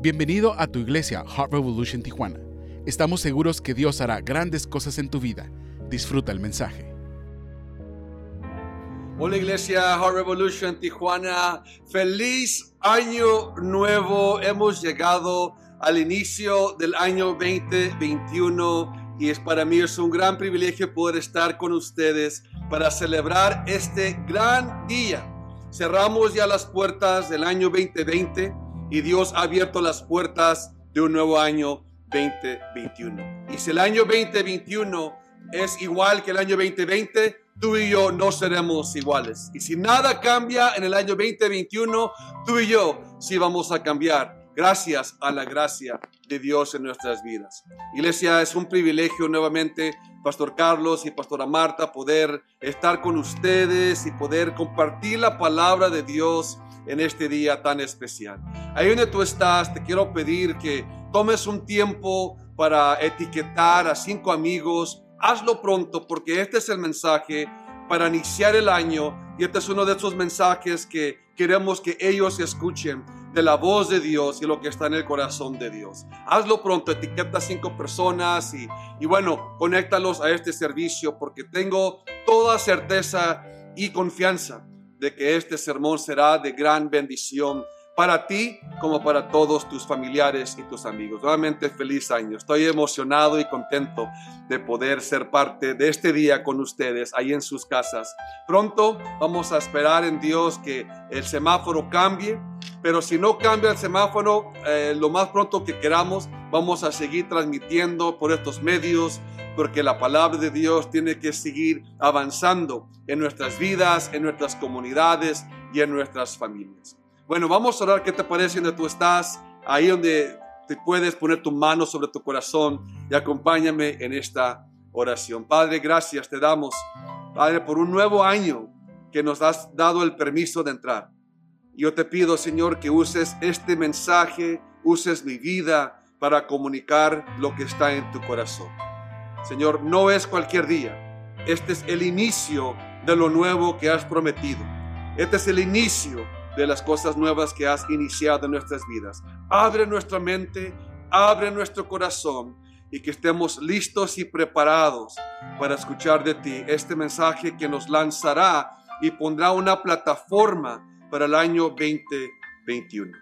Bienvenido a tu iglesia Heart Revolution Tijuana. Estamos seguros que Dios hará grandes cosas en tu vida. Disfruta el mensaje. Hola iglesia Heart Revolution Tijuana. Feliz año nuevo. Hemos llegado al inicio del año 2021 y para mí es un gran privilegio poder estar con ustedes para celebrar este gran día. Cerramos ya las puertas del año 2020 y Dios ha abierto las puertas de un nuevo año 2021. Y si el año 2021 es igual que el año 2020, tú y yo no seremos iguales. Y si nada cambia en el año 2021, tú y yo sí vamos a cambiar, gracias a la gracia de Dios en nuestras vidas. Iglesia, es un privilegio nuevamente, Pastor Carlos y Pastora Marta, poder estar con ustedes y poder compartir la palabra de Dios en este día tan especial. Ahí donde tú estás, te quiero pedir que tomes un tiempo para etiquetar a 5 amigos. Hazlo pronto, porque este es el mensaje para iniciar el año y este es uno de esos mensajes que queremos que ellos escuchen de la voz de Dios y lo que está en el corazón de Dios. Hazlo pronto, etiqueta 5 personas y bueno, conéctalos a este servicio, porque tengo toda certeza y confianza de que este sermón será de gran bendición para ti como para todos tus familiares y tus amigos. Nuevamente, feliz año. Estoy emocionado y contento de poder ser parte de este día con ustedes ahí en sus casas. Pronto vamos a esperar en Dios que el semáforo cambie, pero si no cambia el semáforo, lo más pronto que queramos, vamos a seguir transmitiendo por estos medios, porque la palabra de Dios tiene que seguir avanzando en nuestras vidas, en nuestras comunidades y en nuestras familias. Bueno, vamos a orar. ¿Qué te parece donde tú estás? Ahí donde te puedes poner tu mano sobre tu corazón y acompáñame en esta oración. Padre, gracias te damos, Padre, por un nuevo año que nos has dado el permiso de entrar. Yo te pido, Señor, que uses este mensaje, uses mi vida para comunicar lo que está en tu corazón. Señor, no es cualquier día. Este es el inicio de lo nuevo que has prometido. Este es el inicio de las cosas nuevas que has iniciado en nuestras vidas. Abre nuestra mente, abre nuestro corazón y que estemos listos y preparados para escuchar de ti este mensaje que nos lanzará y pondrá una plataforma para el año 2021.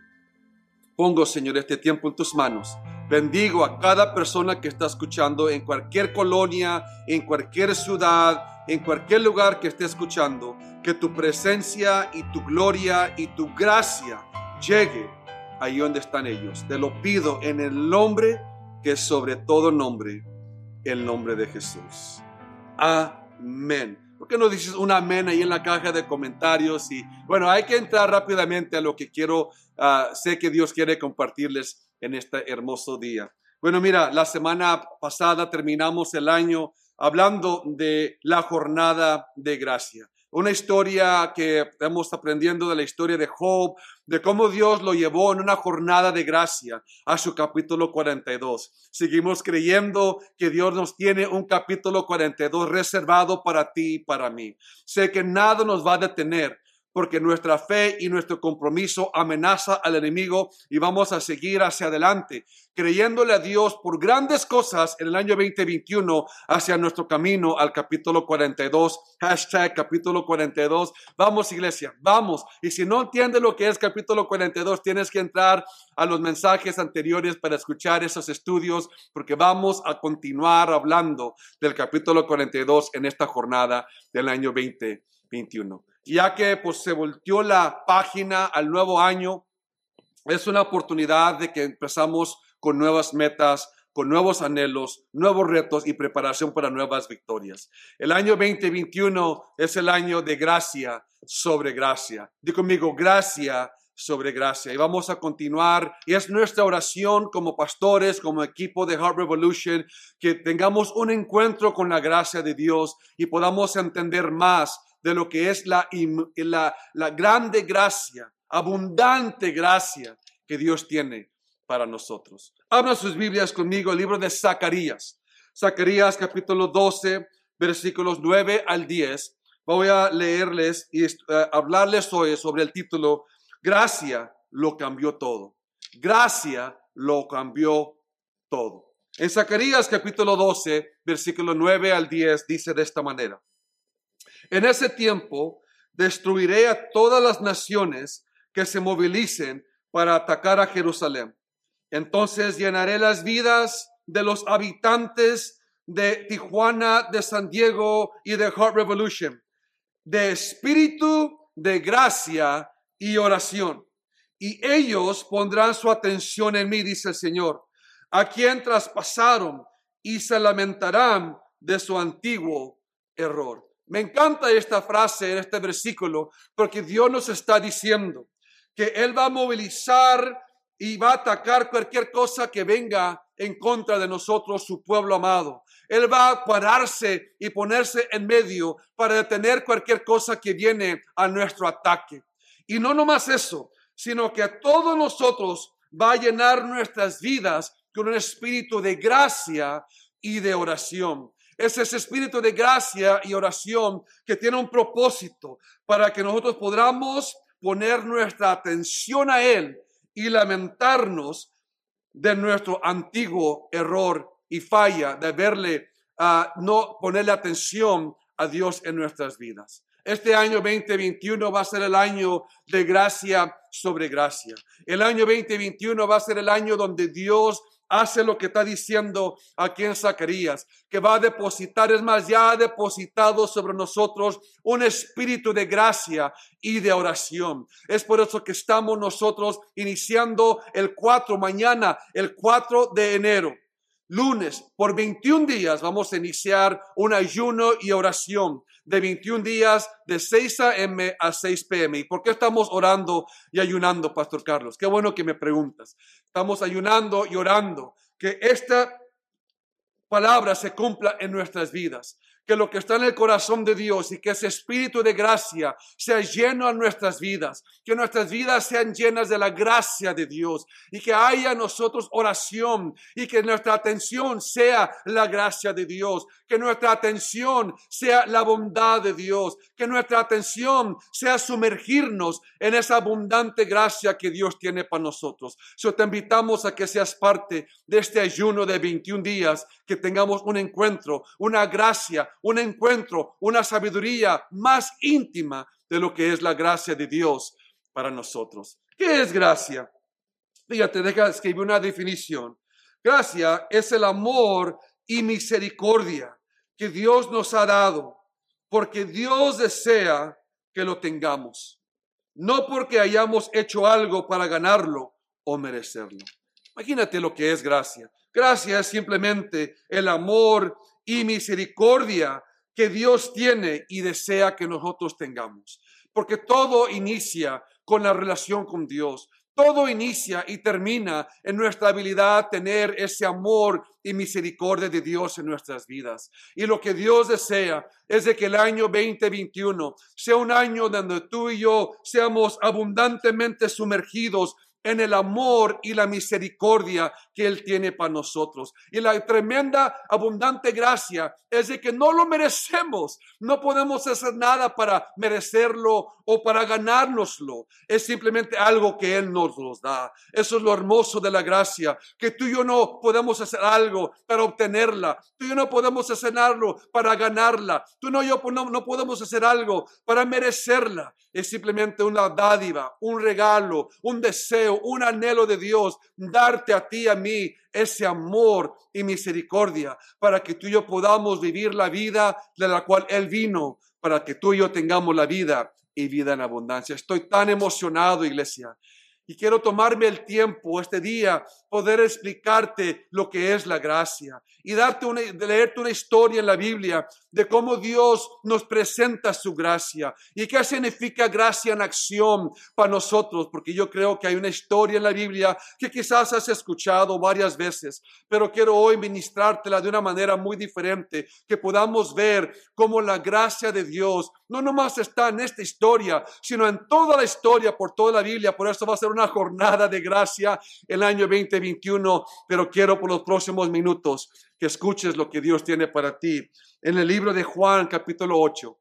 Pongo, Señor, este tiempo en tus manos. Bendigo a cada persona que está escuchando en cualquier colonia, en cualquier ciudad, en cualquier lugar que esté escuchando. Que tu presencia y tu gloria y tu gracia llegue ahí donde están ellos. Te lo pido en el nombre que es sobre todo nombre, el nombre de Jesús. Amén. ¿Por qué no dices un amén ahí en la caja de comentarios? Y bueno, hay que entrar rápidamente a lo que quiero, sé que Dios quiere compartirles en este hermoso día. Bueno, mira, la semana pasada terminamos el año hablando de la jornada de gracia. Una historia que estamos aprendiendo de la historia de Job, de cómo Dios lo llevó en una jornada de gracia a su capítulo 42. Seguimos creyendo que Dios nos tiene un capítulo 42 reservado para ti y para mí. Sé que nada nos va a detener, porque nuestra fe y nuestro compromiso amenaza al enemigo y vamos a seguir hacia adelante, creyéndole a Dios por grandes cosas en el año 2021 hacia nuestro camino al capítulo 42, hashtag capítulo 42. Vamos, iglesia, vamos. Y si no entiendes lo que es capítulo 42, tienes que entrar a los mensajes anteriores para escuchar esos estudios, porque vamos a continuar hablando del capítulo 42 en esta jornada del año 2021. Ya que se volteó la página al nuevo año, es una oportunidad de que empezamos con nuevas metas, con nuevos anhelos, nuevos retos y preparación para nuevas victorias. El año 2021 es el año de gracia sobre gracia. Dí conmigo, gracia sobre gracia. Y vamos a continuar. Y es nuestra oración como pastores, como equipo de Heart Revolution, que tengamos un encuentro con la gracia de Dios y podamos entender más de lo que es la grande gracia, abundante gracia que Dios tiene para nosotros. Abran sus Biblias conmigo, el libro de Zacarías. Zacarías capítulo 12, versículos 9 al 10. Voy a leerles y hablarles hoy sobre el título, Gracia lo cambió todo. Gracia lo cambió todo. En Zacarías capítulo 12, versículo 9 al 10, dice de esta manera: en ese tiempo destruiré a todas las naciones que se movilicen para atacar a Jerusalén. Entonces llenaré las vidas de los habitantes de Tijuana, de San Diego y de Heart Revolution, de espíritu, de gracia y oración. Y ellos pondrán su atención en mí, dice el Señor, a quien traspasaron, y se lamentarán de su antiguo error. Me encanta esta frase en este versículo, porque Dios nos está diciendo que Él va a movilizar y va a atacar cualquier cosa que venga en contra de nosotros, su pueblo amado. Él va a pararse y ponerse en medio para detener cualquier cosa que viene a nuestro ataque. Y no nomás eso, sino que a todos nosotros va a llenar nuestras vidas con un espíritu de gracia y de oración. Es ese espíritu de gracia y oración que tiene un propósito para que nosotros podamos poner nuestra atención a Él y lamentarnos de nuestro antiguo error y falla de verle, no ponerle atención a Dios en nuestras vidas. Este año 2021 va a ser el año de gracia sobre gracia. El año 2021 va a ser el año donde Dios hace lo que está diciendo aquí en Zacarías, que va a depositar, es más, ya ha depositado sobre nosotros un espíritu de gracia y de oración. Es por eso que estamos nosotros iniciando mañana, el 4 de enero. Lunes, por 21 días vamos a iniciar un ayuno y oración de 21 días de 6 a.m. a 6 p.m. ¿Y por qué estamos orando y ayunando, Pastor Carlos? Qué bueno que me preguntas. Estamos ayunando y orando que esta palabra se cumpla en nuestras vidas, que lo que está en el corazón de Dios y que ese espíritu de gracia sea lleno a nuestras vidas, que nuestras vidas sean llenas de la gracia de Dios y que haya en nosotros oración y que nuestra atención sea la gracia de Dios, que nuestra atención sea la bondad de Dios, que nuestra atención sea sumergirnos en esa abundante gracia que Dios tiene para nosotros. So, te invitamos a que seas parte de este ayuno de 21 días, que tengamos un encuentro, una gracia, un encuentro, una sabiduría más íntima de lo que es la gracia de Dios para nosotros. ¿Qué es gracia? Fíjate, deja escribir una definición. Gracia es el amor y misericordia que Dios nos ha dado, porque Dios desea que lo tengamos, no porque hayamos hecho algo para ganarlo o merecerlo. Imagínate lo que es gracia. Gracia es simplemente el amor y misericordia que Dios tiene y desea que nosotros tengamos. Porque todo inicia con la relación con Dios. Todo inicia y termina en nuestra habilidad tener ese amor y misericordia de Dios en nuestras vidas. Y lo que Dios desea es de que el año 2021 sea un año donde tú y yo seamos abundantemente sumergidos en el amor y la misericordia que Él tiene para nosotros. Y la tremenda, abundante gracia es de que no lo merecemos. No podemos hacer nada para merecerlo o para ganárnoslo. Es simplemente algo que Él nos los da. Eso es lo hermoso de la gracia, que tú y yo no podemos hacer algo para obtenerla. Tú y yo no podemos hacer algo para ganarla. Tú y yo no podemos hacer algo para merecerla. Es simplemente una dádiva, un regalo, un deseo, un anhelo de Dios, darte a ti y a mí ese amor y misericordia para que tú y yo podamos vivir la vida de la cual Él vino, para que tú y yo tengamos la vida y vida en abundancia. Estoy tan emocionado, iglesia, y quiero tomarme el tiempo este día poder explicarte lo que es la gracia y leerte una historia en la Biblia de cómo Dios nos presenta su gracia y qué significa gracia en acción para nosotros, porque yo creo que hay una historia en la Biblia que quizás has escuchado varias veces, pero quiero hoy ministrártela de una manera muy diferente, que podamos ver cómo la gracia de Dios no nomás está en esta historia, sino en toda la historia, por toda la Biblia. Por eso va a ser una jornada de gracia el año 2021, pero quiero por los próximos minutos que escuches lo que Dios tiene para ti en el libro de Juan capítulo 8.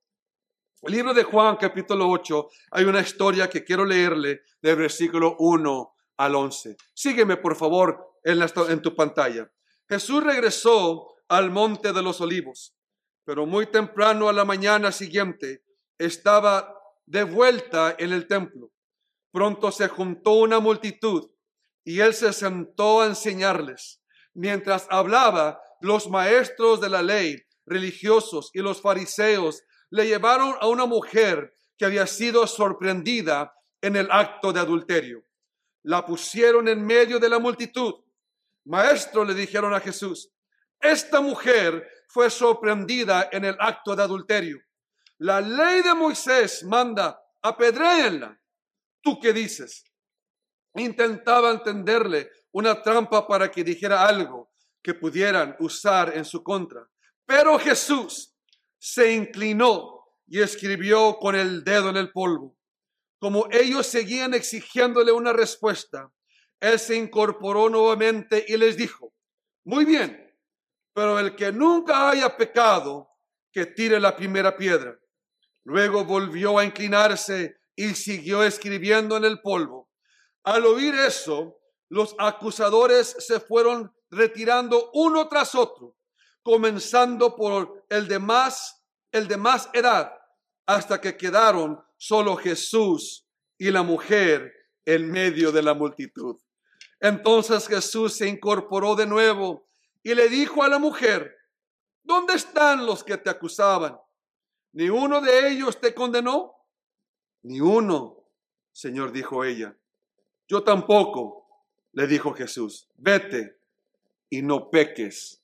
El libro de Juan capítulo 8, hay una historia que quiero leerle del versículo 1 al 11. Sígueme, por favor, en tu pantalla. Jesús regresó al monte de los olivos, pero muy temprano a la mañana siguiente estaba de vuelta en el templo. Pronto se juntó una multitud y él se sentó a enseñarles. Mientras hablaba, los maestros de la ley, religiosos y los fariseos le llevaron a una mujer que había sido sorprendida en el acto de adulterio. La pusieron en medio de la multitud. Maestro, le dijeron a Jesús, esta mujer fue sorprendida en el acto de adulterio. La ley de Moisés manda, apedréenla. ¿Tú qué dices? Intentaba entenderle una trampa para que dijera algo que pudieran usar en su contra. Pero Jesús se inclinó y escribió con el dedo en el polvo. Como ellos seguían exigiéndole una respuesta, él se incorporó nuevamente y les dijo, muy bien, pero el que nunca haya pecado, que tire la primera piedra. Luego volvió a inclinarse y siguió escribiendo en el polvo. Al oír eso, los acusadores se fueron retirando uno tras otro, comenzando por el de más edad, hasta que quedaron solo Jesús y la mujer en medio de la multitud. Entonces Jesús se incorporó de nuevo y le dijo a la mujer, ¿dónde están los que te acusaban? ¿Ni uno de ellos te condenó? Ni uno, Señor, dijo ella. Yo tampoco, le dijo Jesús. Vete y no peques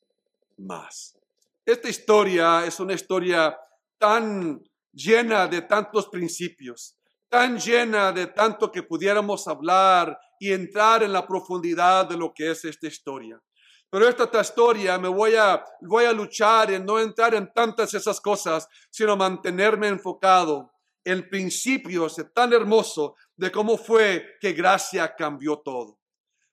más. Esta historia es una historia tan llena de tantos principios, tan llena de tanto que pudiéramos hablar y entrar en la profundidad de lo que es esta historia. Pero esta historia voy a luchar en no entrar en tantas esas cosas, sino mantenerme enfocado en principios tan hermosos de cómo fue que gracia cambió todo.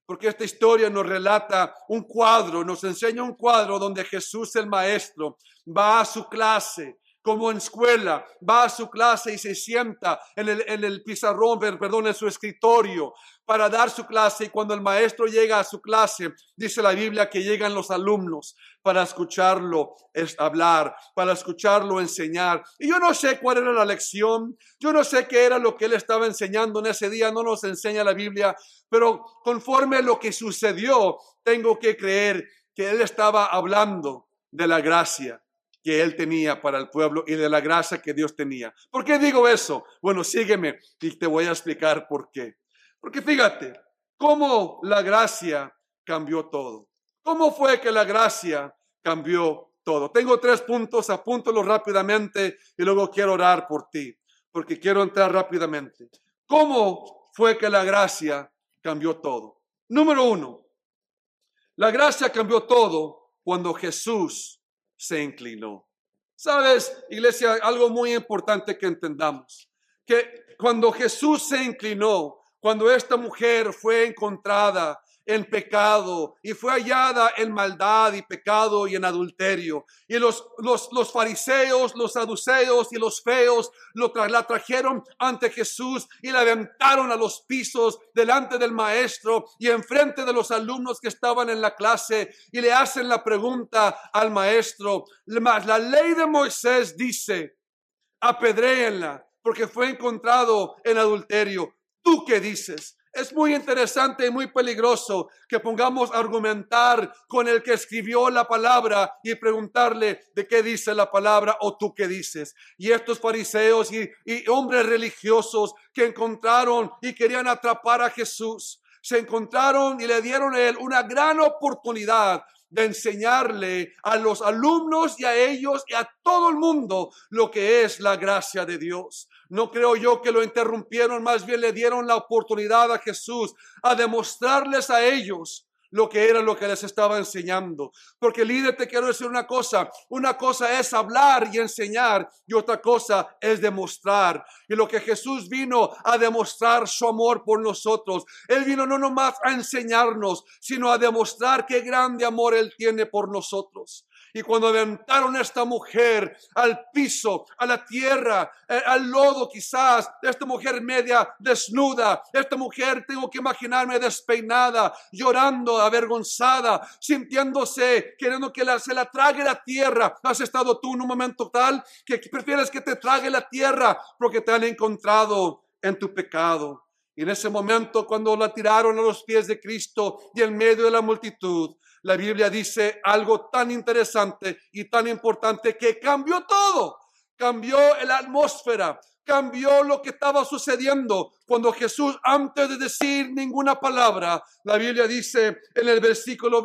Porque esta historia nos relata un cuadro, nos enseña un cuadro donde Jesús el maestro va a su clase, como en escuela, va a su clase y se sienta en el pizarrón, en su escritorio para dar su clase. Y cuando el maestro llega a su clase, dice la Biblia que llegan los alumnos para escucharlo hablar, para escucharlo enseñar. Y yo no sé cuál era la lección, yo no sé qué era lo que él estaba enseñando en ese día, no nos enseña la Biblia, pero conforme lo que sucedió, tengo que creer que él estaba hablando de la gracia que él tenía para el pueblo y de la gracia que Dios tenía. ¿Por qué digo eso? Bueno, sígueme y te voy a explicar por qué. Porque fíjate, cómo la gracia cambió todo. ¿Cómo fue que la gracia cambió todo? Tengo tres puntos, apúntalos rápidamente y luego quiero orar por ti, porque quiero entrar rápidamente. ¿Cómo fue que la gracia cambió todo? Número uno, la gracia cambió todo cuando Jesús se inclinó. ¿Sabes, iglesia? Algo muy importante que entendamos, que cuando Jesús se inclinó, cuando esta mujer fue encontrada en pecado y fue hallada en maldad y pecado y en adulterio, y los fariseos, los saduceos y los feos la trajeron ante Jesús y la aventaron a los pisos delante del maestro y enfrente de los alumnos que estaban en la clase, y le hacen la pregunta al maestro, la ley de Moisés dice, apedréenla porque fue encontrado en adulterio. ¿Tú qué dices? Es muy interesante y muy peligroso que pongamos a argumentar con el que escribió la palabra y preguntarle de qué dice la palabra o tú qué dices. Y estos fariseos y hombres religiosos que encontraron y querían atrapar a Jesús, se encontraron y le dieron a él una gran oportunidad de enseñarle a los alumnos y a ellos y a todo el mundo lo que es la gracia de Dios. No creo yo que lo interrumpieron, más bien le dieron la oportunidad a Jesús a demostrarles a ellos lo que era lo que les estaba enseñando. Porque líder, te quiero decir una cosa es hablar y enseñar y otra cosa es demostrar. Y lo que Jesús vino a demostrar su amor por nosotros, él vino no nomás a enseñarnos, sino a demostrar qué grande amor él tiene por nosotros. Y cuando aventaron a esta mujer al piso, a la tierra, al lodo quizás, esta mujer media desnuda, esta mujer, tengo que imaginarme, despeinada, llorando, avergonzada, sintiéndose, queriendo que se la trague la tierra. ¿Has estado tú en un momento tal que prefieres que te trague la tierra porque te han encontrado en tu pecado? Y en ese momento, cuando la tiraron a los pies de Cristo y en medio de la multitud, la Biblia dice algo tan interesante y tan importante que cambió todo. Cambió la atmósfera, cambió lo que estaba sucediendo. Cuando Jesús, antes de decir ninguna palabra, la Biblia dice en el versículo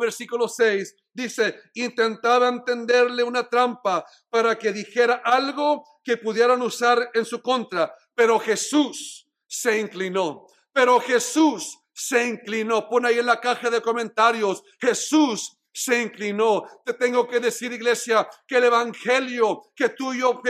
6, dice, intentaba tenderle una trampa para que dijera algo que pudieran usar en su contra. Pero Jesús se inclinó, pero Jesús se inclinó. Pon ahí en la caja de comentarios, Jesús se inclinó. Te tengo que decir, iglesia, que el evangelio que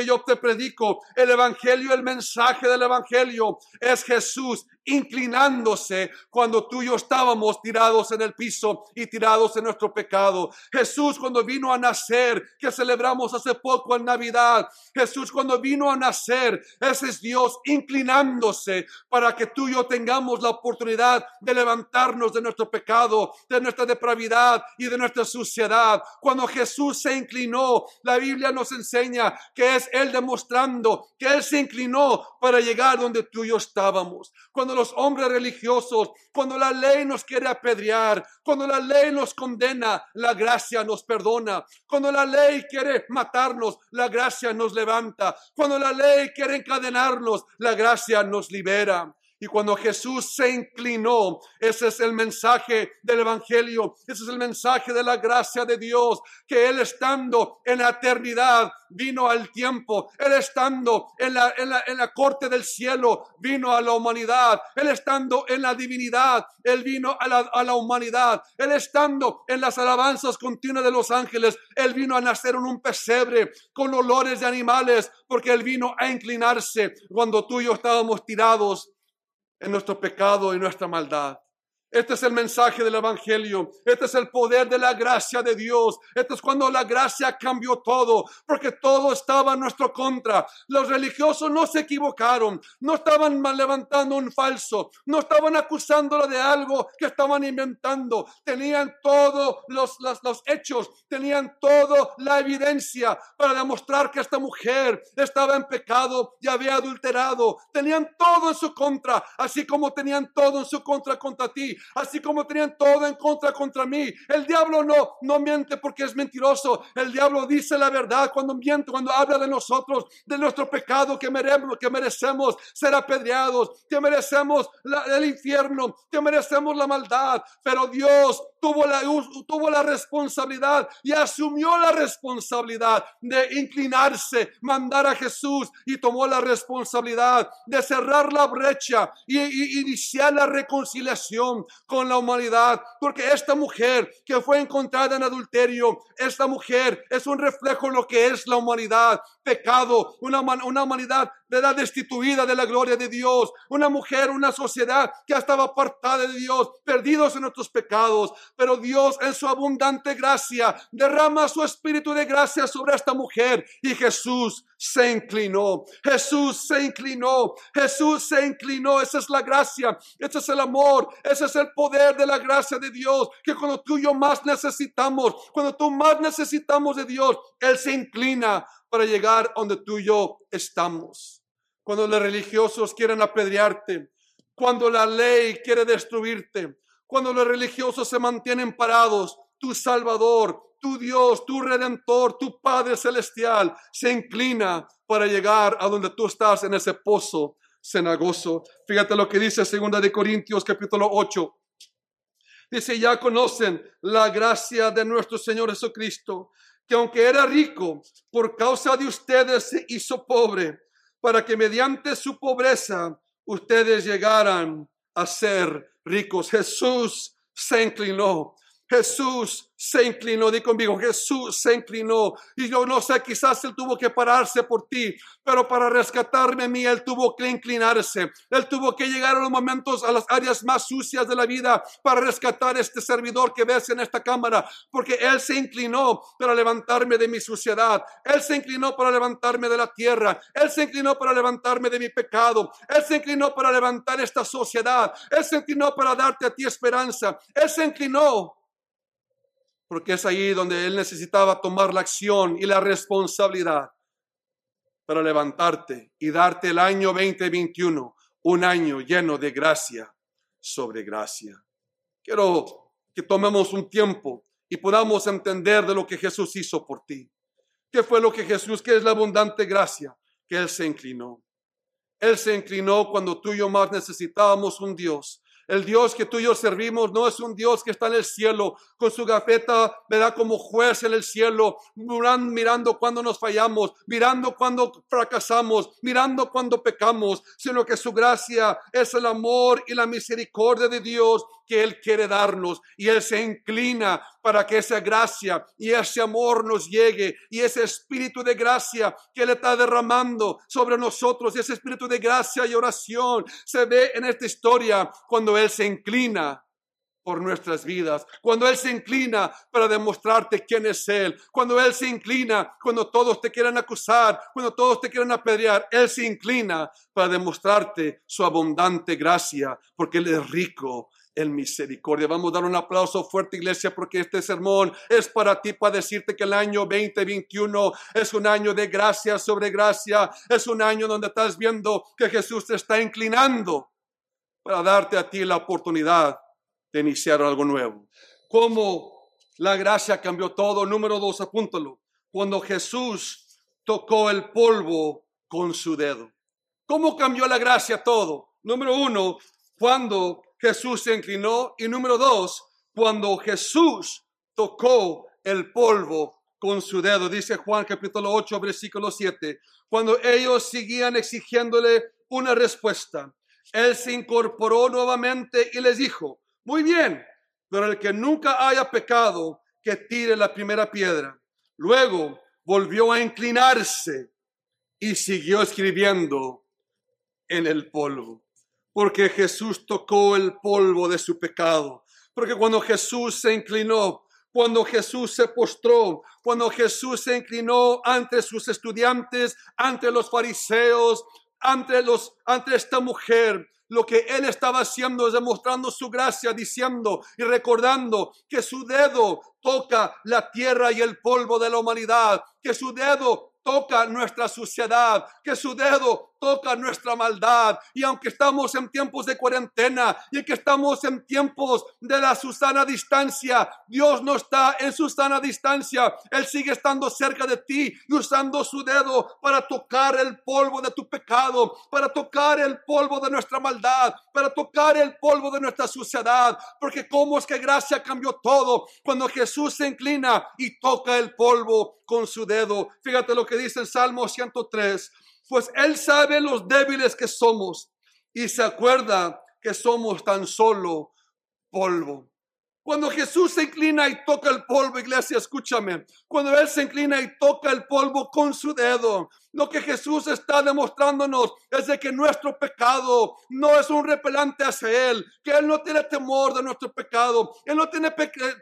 yo te predico, el evangelio, el mensaje del evangelio es Jesús inclinándose cuando tú y yo estábamos tirados en el piso y tirados en nuestro pecado. Jesús, cuando vino a nacer, que celebramos hace poco en Navidad, Jesús cuando vino a nacer, ese es Dios inclinándose para que tú y yo tengamos la oportunidad de levantarnos de nuestro pecado, de nuestra depravidad y de nuestra suciedad. Cuando Jesús se inclinó, la Biblia nos enseña que es Él demostrando que Él se inclinó para llegar donde tú y yo estábamos. Cuando los hombres religiosos, cuando la ley nos quiere apedrear, cuando la ley nos condena, la gracia nos perdona. Cuando la ley quiere matarnos, la gracia nos levanta. Cuando la ley quiere encadenarnos, la gracia nos libera. Y cuando Jesús se inclinó, ese es el mensaje del evangelio, ese es el mensaje de la gracia de Dios, que Él estando en la eternidad vino al tiempo, Él estando en la corte del cielo vino a la humanidad, Él estando en la divinidad, Él vino a la humanidad, Él estando en las alabanzas continuas de los ángeles, Él vino a nacer en un pesebre con olores de animales, porque Él vino a inclinarse cuando tú y yo estábamos tirados en nuestro pecado y nuestra maldad. Este es el mensaje del evangelio. Este es el poder de la gracia de Dios. Este es cuando la gracia cambió todo, porque todo estaba en nuestro contra. Los religiosos no se equivocaron. No estaban levantando un falso. No estaban acusándolo de algo que estaban inventando. Tenían todos los hechos. Tenían toda la evidencia para demostrar que esta mujer estaba en pecado y había adulterado. Tenían todo en su contra. Así como tenían todo en su contra contra ti. Así como tenían todo en contra contra mí. El diablo no miente porque es mentiroso. El diablo dice la verdad cuando miente, cuando habla de nosotros, de nuestro pecado, que merecemos ser apedreados, que merecemos el infierno, que merecemos la maldad. Pero Dios tuvo la responsabilidad y asumió la responsabilidad de inclinarse, mandar a Jesús, y tomó la responsabilidad de cerrar la brecha y iniciar la reconciliación con la humanidad. Porque esta mujer que fue encontrada en adulterio, esta mujer es un reflejo de lo que es la humanidad, pecado, una humanidad de la destituida de la gloria de Dios, una mujer, una sociedad que estaba apartada de Dios, perdidos en nuestros pecados. Pero Dios, en su abundante gracia, derrama su espíritu de gracia sobre esta mujer, y Jesús se inclinó. Jesús se inclinó. Jesús se inclinó. Esa es la gracia. Ese es el amor. Ese es el poder de la gracia de Dios, que cuando tú y yo más necesitamos, cuando tú más necesitamos de Dios, Él se inclina para llegar donde tú y yo estamos. Cuando los religiosos quieren apedrearte, cuando la ley quiere destruirte, cuando los religiosos se mantienen parados, tu Salvador, tu Dios, tu Redentor, tu Padre Celestial se inclina para llegar a donde tú estás, en ese pozo cenagoso. Fíjate lo que dice 2 de Corintios capítulo 8. Dice, ya conocen la gracia de nuestro Señor Jesucristo, que aunque era rico, por causa de ustedes se hizo pobre, para que mediante su pobreza ustedes llegaran a ser ricos. Jesús se inclinó. Jesús se inclinó, di conmigo, Jesús se inclinó. Y yo no sé, quizás Él tuvo que pararse por ti, pero para rescatarme a mí, Él tuvo que inclinarse. Él tuvo que llegar a los momentos, a las áreas más sucias de la vida para rescatar a este servidor que ves en esta cámara, porque Él se inclinó para levantarme de mi suciedad. Él se inclinó para levantarme de la tierra. Él se inclinó para levantarme de mi pecado. Él se inclinó para levantar esta sociedad. Él se inclinó para darte a ti esperanza. Él se inclinó, porque es ahí donde Él necesitaba tomar la acción y la responsabilidad para levantarte y darte el año 2021, un año lleno de gracia sobre gracia. Quiero que tomemos un tiempo y podamos entender de lo que Jesús hizo por ti. ¿Qué fue lo que Jesús, que es la abundante gracia? Que Él se inclinó. Él se inclinó cuando tú y yo más necesitábamos un Dios. El Dios que tú y yo servimos no es un Dios que está en el cielo, con su gafeta, ¿verdad?, como juez en el cielo, mirando cuando nos fallamos, mirando cuando fracasamos, mirando cuando pecamos, sino que su gracia es el amor y la misericordia de Dios que Él quiere darnos, y Él se inclina para que esa gracia y ese amor nos llegue, y ese espíritu de gracia que Él está derramando sobre nosotros, y ese espíritu de gracia y oración se ve en esta historia cuando Él se inclina por nuestras vidas, cuando Él se inclina para demostrarte quién es Él, cuando Él se inclina, cuando todos te quieran acusar, cuando todos te quieran apedrear, Él se inclina para demostrarte su abundante gracia, porque Él es rico en misericordia. Vamos a dar un aplauso fuerte, iglesia, porque este sermón es para ti, para decirte que el año 2021 es un año de gracia sobre gracia. Es un año donde estás viendo que Jesús te está inclinando para darte a ti la oportunidad de iniciar algo nuevo. ¿Cómo la gracia cambió todo? Número 2, apúntalo. Cuando Jesús tocó el polvo con su dedo. ¿Cómo cambió la gracia todo? Número 1, cuando Jesús se inclinó, y número 2, cuando Jesús tocó el polvo con su dedo. Dice Juan capítulo 8, versículo 7. Cuando ellos seguían exigiéndole una respuesta, Él se incorporó nuevamente y les dijo: muy bien, pero el que nunca haya pecado, que tire la primera piedra. Luego volvió a inclinarse y siguió escribiendo en el polvo. Porque Jesús tocó el polvo de su pecado. Porque cuando Jesús se inclinó, cuando Jesús se postró, cuando Jesús se inclinó ante sus estudiantes, ante los fariseos, ante esta mujer, lo que Él estaba haciendo es demostrando su gracia, diciendo y recordando que su dedo toca la tierra y el polvo de la humanidad, que su dedo toca nuestra suciedad, que su dedo toca nuestra maldad. Y aunque estamos en tiempos de cuarentena y que estamos en tiempos de la sana distancia, Dios no está en sana distancia. Él sigue estando cerca de ti y usando su dedo para tocar el polvo de tu pecado, para tocar el polvo de nuestra maldad, para tocar el polvo de nuestra suciedad. Porque ¿cómo es que gracia cambió todo? Cuando Jesús se inclina y toca el polvo con su dedo. Fíjate lo que dice en Salmo 103. Pues Él sabe los débiles que somos y se acuerda que somos tan solo polvo. Cuando Jesús se inclina y toca el polvo, iglesia, escúchame. Cuando Él se inclina y toca el polvo con su dedo, lo que Jesús está demostrándonos es de que nuestro pecado no es un repelente hacia Él, que Él no tiene temor de nuestro pecado, Él no tiene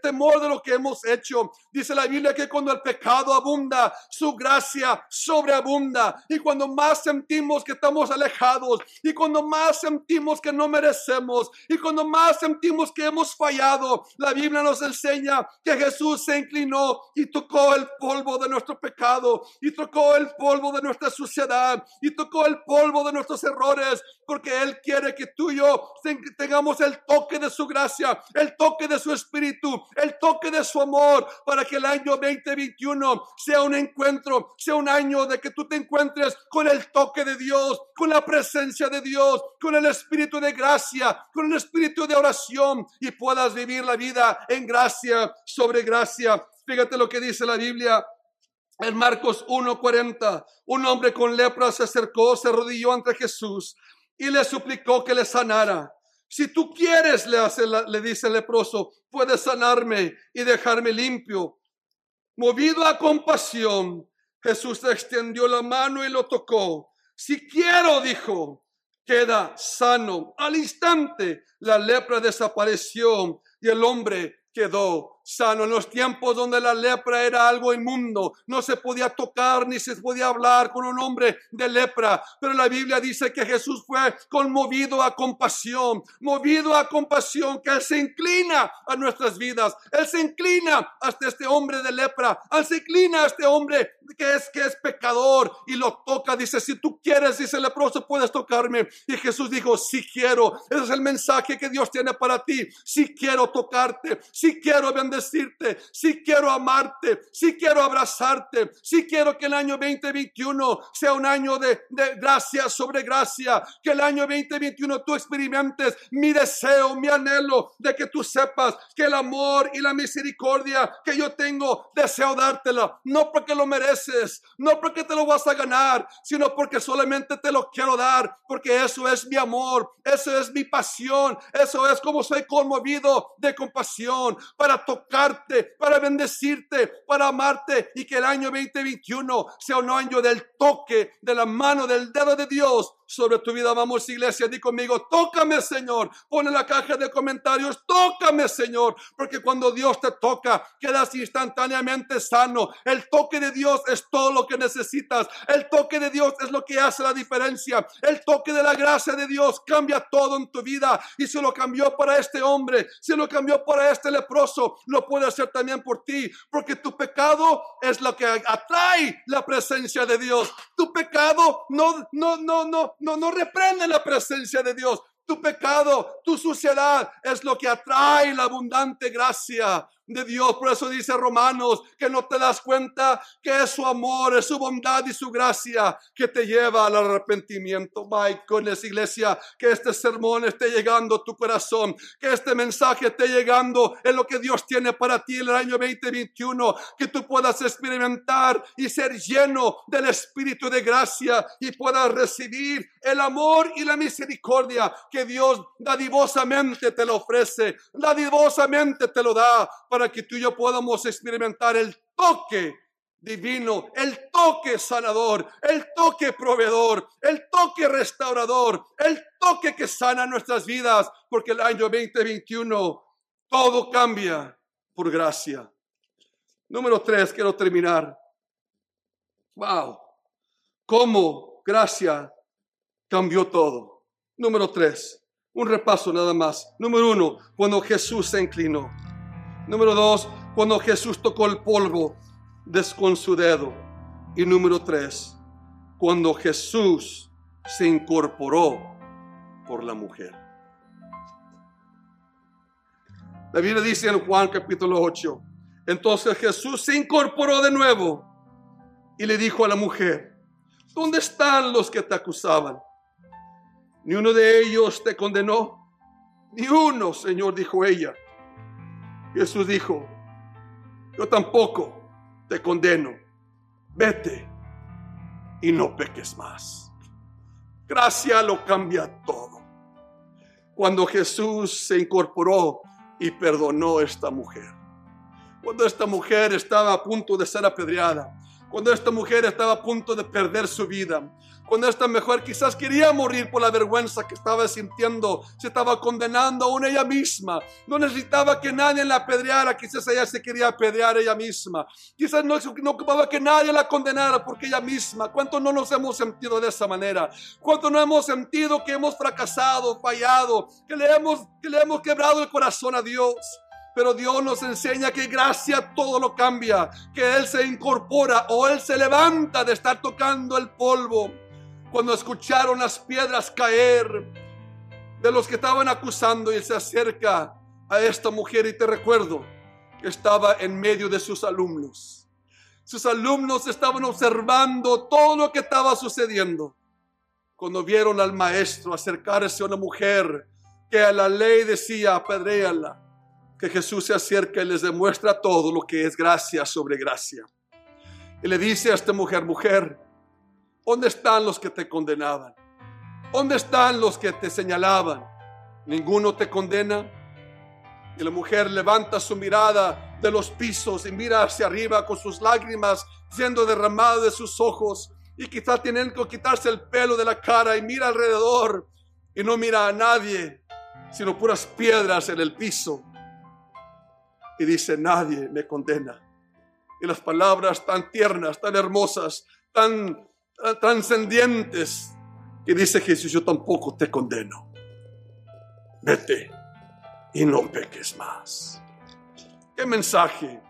temor de lo que hemos hecho. Dice la Biblia que cuando el pecado abunda, su gracia sobreabunda. Y cuando más sentimos que estamos alejados, y cuando más sentimos que no merecemos, y cuando más sentimos que hemos fallado, la Biblia nos enseña que Jesús se inclinó y tocó el polvo de nuestro pecado, y tocó el polvo de nuestra suciedad, y tocó el polvo de nuestros errores, porque Él quiere que tú y yo tengamos el toque de su gracia, el toque de su espíritu, el toque de su amor, para que el año 2021 sea un encuentro, sea un año de que tú te encuentres con el toque de Dios, con la presencia de Dios, con el espíritu de gracia, con el espíritu de oración, y puedas vivir la vida en gracia sobre gracia. Fíjate lo que dice la Biblia en Marcos 1:40. Un hombre con lepra se acercó, se arrodilló ante Jesús y le suplicó que le sanara. Si tú quieres, le dice el leproso, puedes sanarme y dejarme limpio. Movido a compasión, Jesús extendió la mano y lo tocó. Si quiero, dijo, queda sano. Al instante, la lepra desapareció y el hombre quedó sano. En los tiempos donde la lepra era algo inmundo, no se podía tocar ni se podía hablar con un hombre de lepra, pero la Biblia dice que Jesús fue conmovido a compasión, que Él se inclina a nuestras vidas, Él se inclina hasta este hombre de lepra, Él se inclina a este hombre que es pecador y lo toca. Dice, si tú quieres, dice el leproso, puedes tocarme. Y Jesús dijo, sí quiero. Ese es el mensaje que Dios tiene para ti. Sí quiero tocarte, sí quiero bendecirte, sí quiero amarte, sí quiero abrazarte, sí quiero que el año 2021 sea un año de gracia sobre gracia, que el año 2021 tú experimentes mi deseo, mi anhelo de que tú sepas que el amor y la misericordia que yo tengo, deseo dártela, no porque lo mereces, no porque te lo vas a ganar, sino porque solamente te lo quiero dar, porque eso es mi amor, eso es mi pasión, eso es como soy conmovido de compasión, para tocarte, para bendecirte, para amarte, y que el año 2021 sea un año del toque, de la mano, del dedo de Dios sobre tu vida. Vamos, iglesia, di conmigo, tócame, Señor. Pon en la caja de comentarios, tócame, Señor, porque cuando Dios te toca, quedas instantáneamente sano. El toque de Dios es todo lo que necesitas. El toque de Dios es lo que hace la diferencia. El toque de la gracia de Dios cambia todo en tu vida, y se lo cambió para este hombre, se lo cambió para este leproso, lo puede hacer también por ti, porque tu pecado es lo que atrae la presencia de Dios. Tu pecado no reprende la presencia de Dios. Tu pecado, tu suciedad es lo que atrae la abundante gracia de Dios. Por eso dice Romanos que no te das cuenta que es su amor, es su bondad y su gracia que te lleva al arrepentimiento. My goodness, iglesia, que este sermón esté llegando a tu corazón, que este mensaje esté llegando en lo que Dios tiene para ti en el año 2021, que tú puedas experimentar y ser lleno del Espíritu de gracia y puedas recibir el amor y la misericordia que Dios dadivosamente te lo ofrece, dadivosamente te lo da, para que tú y yo podamos experimentar el toque divino, el toque sanador, el toque proveedor, el toque restaurador, el toque que sana nuestras vidas, porque el año 2021 todo cambia por gracia. Número 3, quiero terminar. Wow, cómo gracia cambió todo. Número 3, un repaso nada más. Número 1, cuando Jesús se inclinó. Número 2, cuando Jesús tocó el polvo con su dedo. Y número 3, cuando Jesús se incorporó por la mujer. La Biblia dice en Juan capítulo 8, entonces Jesús se incorporó de nuevo y le dijo a la mujer, ¿dónde están los que te acusaban? ¿Ni uno de ellos te condenó? Ni uno, Señor, dijo ella. Jesús dijo, yo tampoco te condeno, vete y no peques más. Gracia lo cambia todo. Cuando Jesús se incorporó y perdonó a esta mujer, cuando esta mujer estaba a punto de ser apedreada, cuando esta mujer estaba a punto de perder su vida, cuando esta mujer quizás quería morir por la vergüenza que estaba sintiendo, se estaba condenando aún ella misma, no necesitaba que nadie la apedreara, quizás ella se quería apedrear ella misma, quizás no ocupaba que nadie la condenara porque ella misma. ¿Cuánto no nos hemos sentido de esa manera? ¿Cuánto no hemos sentido que hemos fracasado, fallado, que le hemos quebrado el corazón a Dios? Pero Dios nos enseña que gracia todo lo cambia, que Él se incorpora o Él se levanta de estar tocando el polvo. Cuando escucharon las piedras caer de los que estaban acusando, y se acerca a esta mujer, y te recuerdo que estaba en medio de sus alumnos. Sus alumnos estaban observando todo lo que estaba sucediendo. Cuando vieron al maestro acercarse a una mujer que a la ley decía apedréala, que Jesús se acerca y les demuestra todo lo que es gracia sobre gracia. Y le dice a esta mujer, mujer, ¿dónde están los que te condenaban? ¿Dónde están los que te señalaban? ninguno te condena. Y la mujer levanta su mirada de los pisos y mira hacia arriba con sus lágrimas siendo derramadas de sus ojos, y quizás tienen que quitarse el pelo de la cara, y mira alrededor y no mira a nadie, sino puras piedras en el piso, y dice: nadie me condena. Y las palabras tan tiernas, tan hermosas, tan trascendentes, que dice Jesús: yo tampoco te condeno, vete y no peques más. Qué mensaje,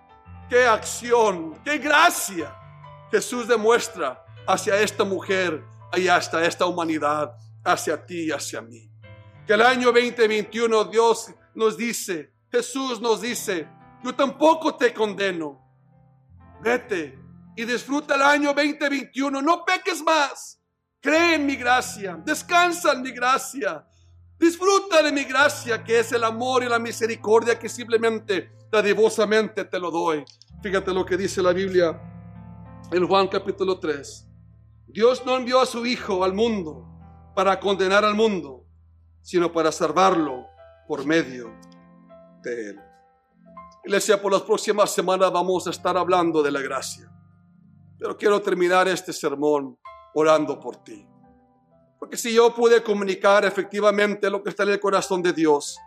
qué acción, qué gracia Jesús demuestra hacia esta mujer y hasta esta humanidad, hacia ti y hacia mí. Que el año 2021 Dios nos dice, Jesús nos dice: yo tampoco te condeno, vete y disfruta el año 2021, no peques más. Cree en mi gracia, descansa en mi gracia, disfruta de mi gracia, que es el amor y la misericordia que simplemente, dadivosamente te lo doy. Fíjate lo que dice la Biblia en Juan capítulo 3. Dios no envió a su Hijo al mundo para condenar al mundo, sino para salvarlo por medio de Él. Iglesia, por las próximas semanas vamos a estar hablando de la gracia. Pero quiero terminar este sermón orando por ti. Porque si yo pude comunicar efectivamente lo que está en el corazón de Dios,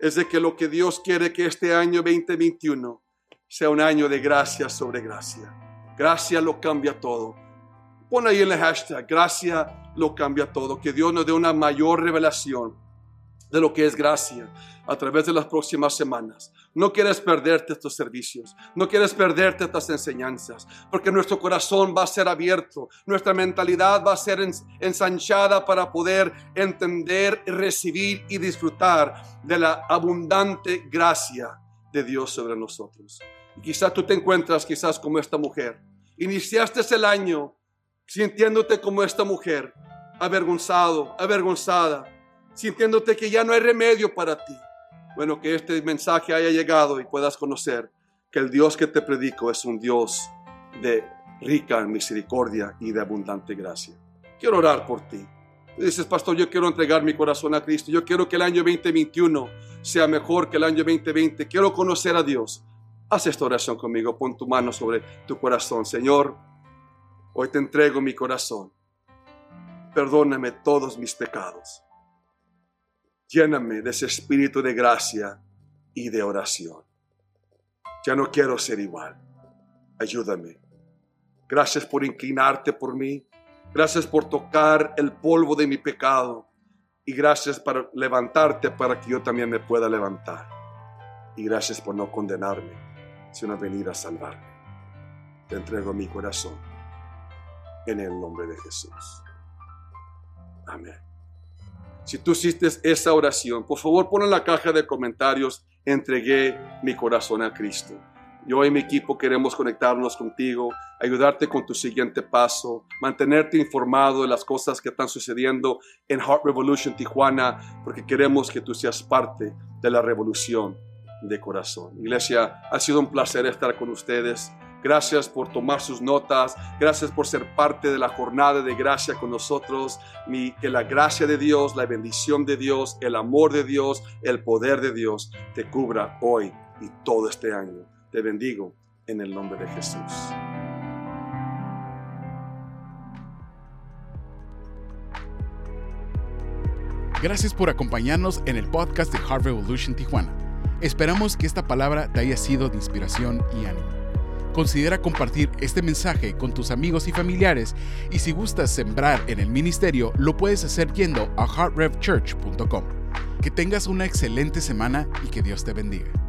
es de que lo que Dios quiere que este año 2021 sea un año de gracia sobre gracia. Gracia lo cambia todo. Pon ahí en el hashtag, gracia lo cambia todo. Que Dios nos dé una mayor revelación de lo que es gracia a través de las próximas semanas. No quieres perderte estos servicios, no quieres perderte estas enseñanzas, porque nuestro corazón va a ser abierto, nuestra mentalidad va a ser ensanchada para poder entender, recibir y disfrutar de la abundante gracia de Dios sobre nosotros. Y quizás tú te encuentras quizás como esta mujer. Iniciaste el año sintiéndote como esta mujer, avergonzado, avergonzada, sintiéndote que ya no hay remedio para ti. Bueno, que este mensaje haya llegado y puedas conocer que el Dios que te predico es un Dios de rica misericordia y de abundante gracia. Quiero orar por ti. Dices: pastor, yo quiero entregar mi corazón a Cristo. Yo quiero que el año 2021 sea mejor que el año 2020. Quiero conocer a Dios. Haz esta oración conmigo. Pon tu mano sobre tu corazón. Señor, hoy te entrego mi corazón. Perdóname todos mis pecados. Lléname de ese espíritu de gracia y de oración. Ya no quiero ser igual. Ayúdame. Gracias por inclinarte por mí. Gracias por tocar el polvo de mi pecado. Y gracias por levantarte para que yo también me pueda levantar. Y gracias por no condenarme, sino venir a salvarme. Te entrego mi corazón. En el nombre de Jesús. Amén. Si tú hiciste esa oración, por favor pon en la caja de comentarios: entregué mi corazón a Cristo. Yo y mi equipo queremos conectarnos contigo, ayudarte con tu siguiente paso, mantenerte informado de las cosas que están sucediendo en Heart Revolution Tijuana, porque queremos que tú seas parte de la revolución de corazón. Iglesia, ha sido un placer estar con ustedes. Gracias por tomar sus notas. Gracias por ser parte de la jornada de gracia con nosotros. Que la gracia de Dios, la bendición de Dios, el amor de Dios, el poder de Dios te cubra hoy y todo este año. Te bendigo en el nombre de Jesús. Gracias por acompañarnos en el podcast de Heart Revolution Tijuana. Esperamos que esta palabra te haya sido de inspiración y ánimo. Considera compartir este mensaje con tus amigos y familiares, y si gustas sembrar en el ministerio, lo puedes hacer yendo a heartrevchurch.com. Que tengas una excelente semana y que Dios te bendiga.